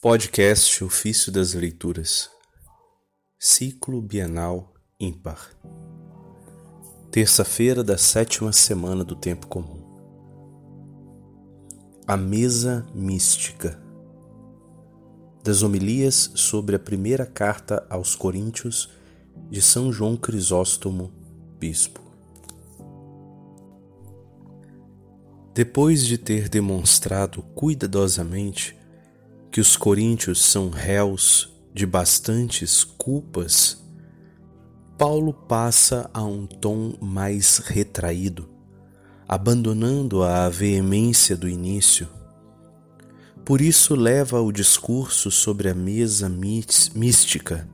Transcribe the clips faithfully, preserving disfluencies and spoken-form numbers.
Podcast Ofício das Leituras, Ciclo Bienal Ímpar, terça-feira da sétima semana do Tempo Comum. A Mesa Mística das Homilias sobre a primeira carta aos Coríntios de São João Crisóstomo, Bispo. Depois de ter demonstrado cuidadosamente que os coríntios são réus de bastantes culpas, Paulo passa a um tom mais retraído, abandonando a veemência do início. Por isso leva o discurso sobre a mesa mística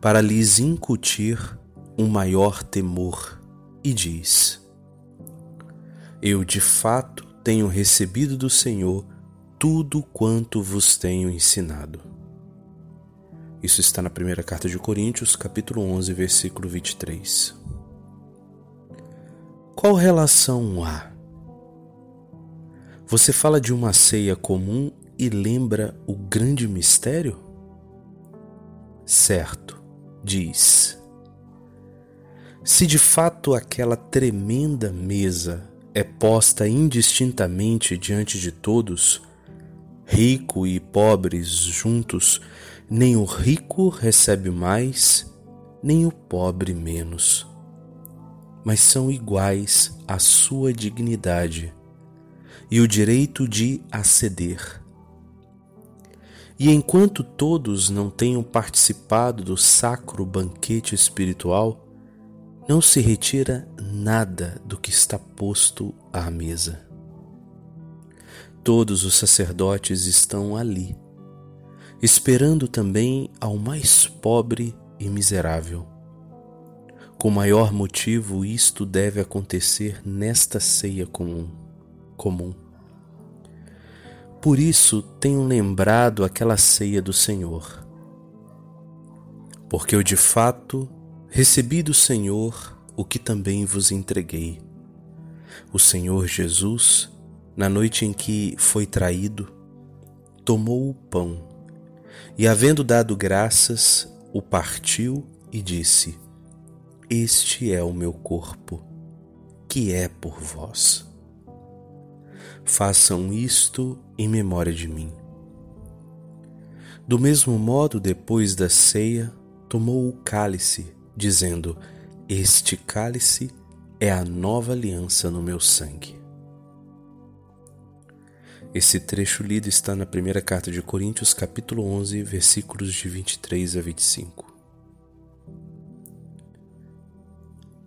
para lhes incutir um maior temor e diz: eu de fato tenho recebido do Senhor tudo quanto vos tenho ensinado. Isso está na primeira carta de Coríntios, capítulo onze, versículo vinte e três. Qual relação há? Você fala de uma ceia comum e lembra o grande mistério? Certo, diz. Se de fato aquela tremenda mesa é posta indistintamente diante de todos, rico e pobres juntos, nem o rico recebe mais, nem o pobre menos, mas são iguais à sua dignidade e o direito de aceder. E enquanto todos não tenham participado do sacro banquete espiritual, não se retira nada do que está posto à mesa. Todos os sacerdotes estão ali, esperando também ao mais pobre e miserável. Com maior motivo, isto deve acontecer nesta ceia comum. comum. Por isso, tenho lembrado aquela ceia do Senhor. Porque eu, de fato, recebi do Senhor o que também vos entreguei. O Senhor Jesus, na noite em que foi traído, tomou o pão e, havendo dado graças, o partiu e disse: este é o meu corpo, que é por vós. Façam isto em memória de mim. Do mesmo modo, depois da ceia, tomou o cálice, dizendo: este cálice é a nova aliança no meu sangue. Esse trecho lido está na primeira carta de Coríntios, capítulo onze, versículos de vinte e três a vinte e cinco.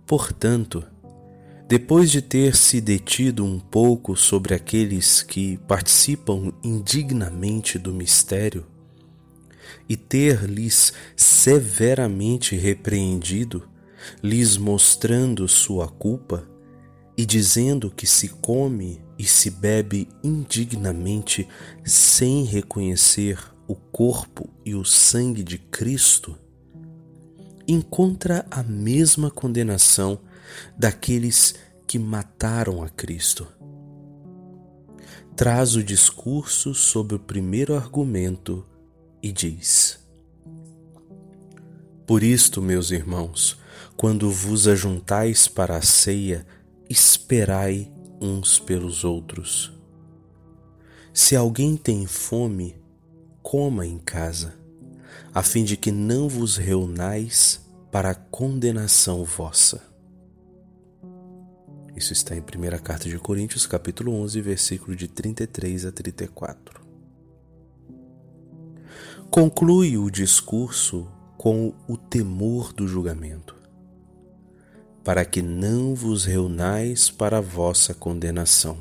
Portanto, depois de ter se detido um pouco sobre aqueles que participam indignamente do mistério e ter-lhes severamente repreendido, lhes mostrando sua culpa e dizendo que se come e se bebe indignamente sem reconhecer o corpo e o sangue de Cristo, encontra a mesma condenação daqueles que mataram a Cristo. Traz o discurso sobre o primeiro argumento e diz: por isto, meus irmãos, quando vos ajuntais para a ceia, esperai uns pelos outros. Se alguém tem fome, coma em casa, a fim de que não vos reunais para a condenação vossa. Isso está em primeira carta de Coríntios, capítulo onze, versículo de trinta e três a trinta e quatro. Conclui o discurso com o temor do julgamento, para que não vos reunais para a vossa condenação,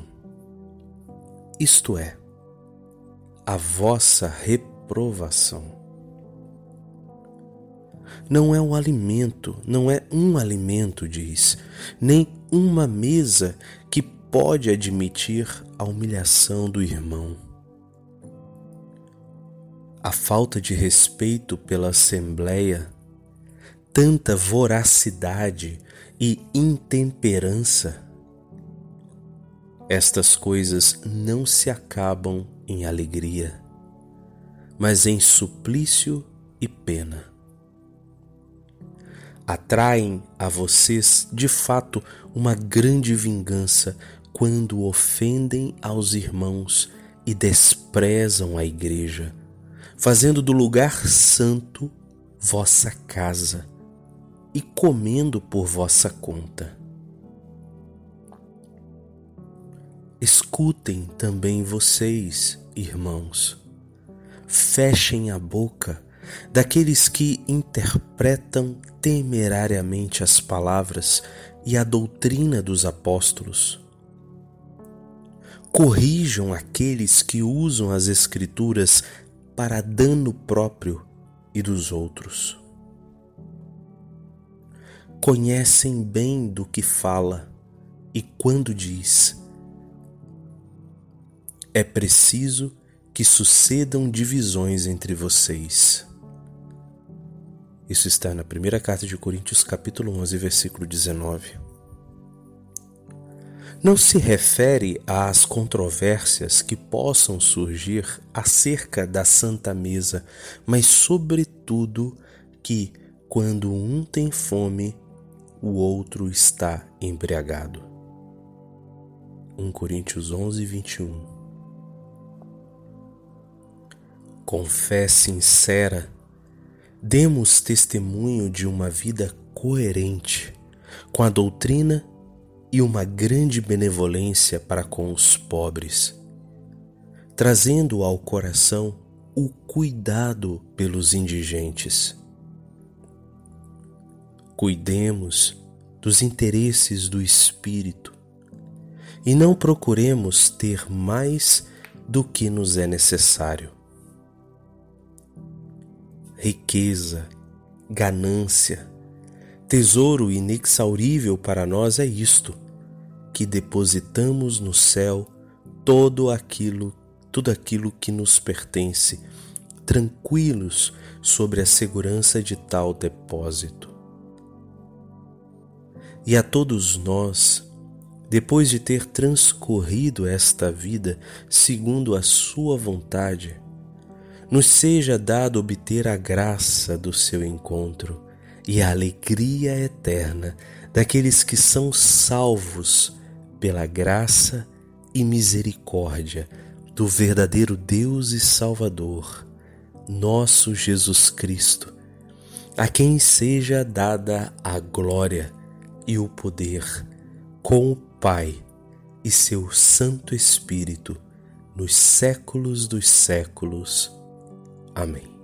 isto é, a vossa reprovação. Não é um alimento, não é um alimento, diz, nem uma mesa que pode admitir a humilhação do irmão. A falta de respeito pela assembleia, tanta voracidade e intemperança, estas coisas não se acabam em alegria, mas em suplício e pena. Atraem a vocês, de fato, uma grande vingança quando ofendem aos irmãos e desprezam a Igreja, fazendo do lugar santo vossa casa e comendo por vossa conta. Escutem também vocês, irmãos. Fechem a boca daqueles que interpretam temerariamente as palavras e a doutrina dos apóstolos. Corrijam aqueles que usam as Escrituras para dano próprio e dos outros. Conhecem bem do que fala e quando diz. É preciso que sucedam divisões entre vocês. Isso está na primeira carta de Coríntios, capítulo onze, versículo dezenove. Não se refere às controvérsias que possam surgir acerca da Santa Mesa, mas sobretudo que, quando um tem fome, o outro está embriagado. primeira Coríntios onze, vinte e um. Com fé sincera, demos testemunho de uma vida coerente com a doutrina e uma grande benevolência para com os pobres, trazendo ao coração o cuidado pelos indigentes. Cuidemos dos interesses do espírito e não procuremos ter mais do que nos é necessário. Riqueza, ganância, tesouro inexaurível para nós é isto, que depositamos no céu todo aquilo, tudo aquilo que nos pertence, tranquilos sobre a segurança de tal depósito. E a todos nós, depois de ter transcorrido esta vida segundo a sua vontade, nos seja dado obter a graça do seu encontro e a alegria eterna daqueles que são salvos pela graça e misericórdia do verdadeiro Deus e Salvador, nosso Jesus Cristo, a quem seja dada a glória e o poder com o Pai e seu Santo Espírito nos séculos dos séculos. Amém.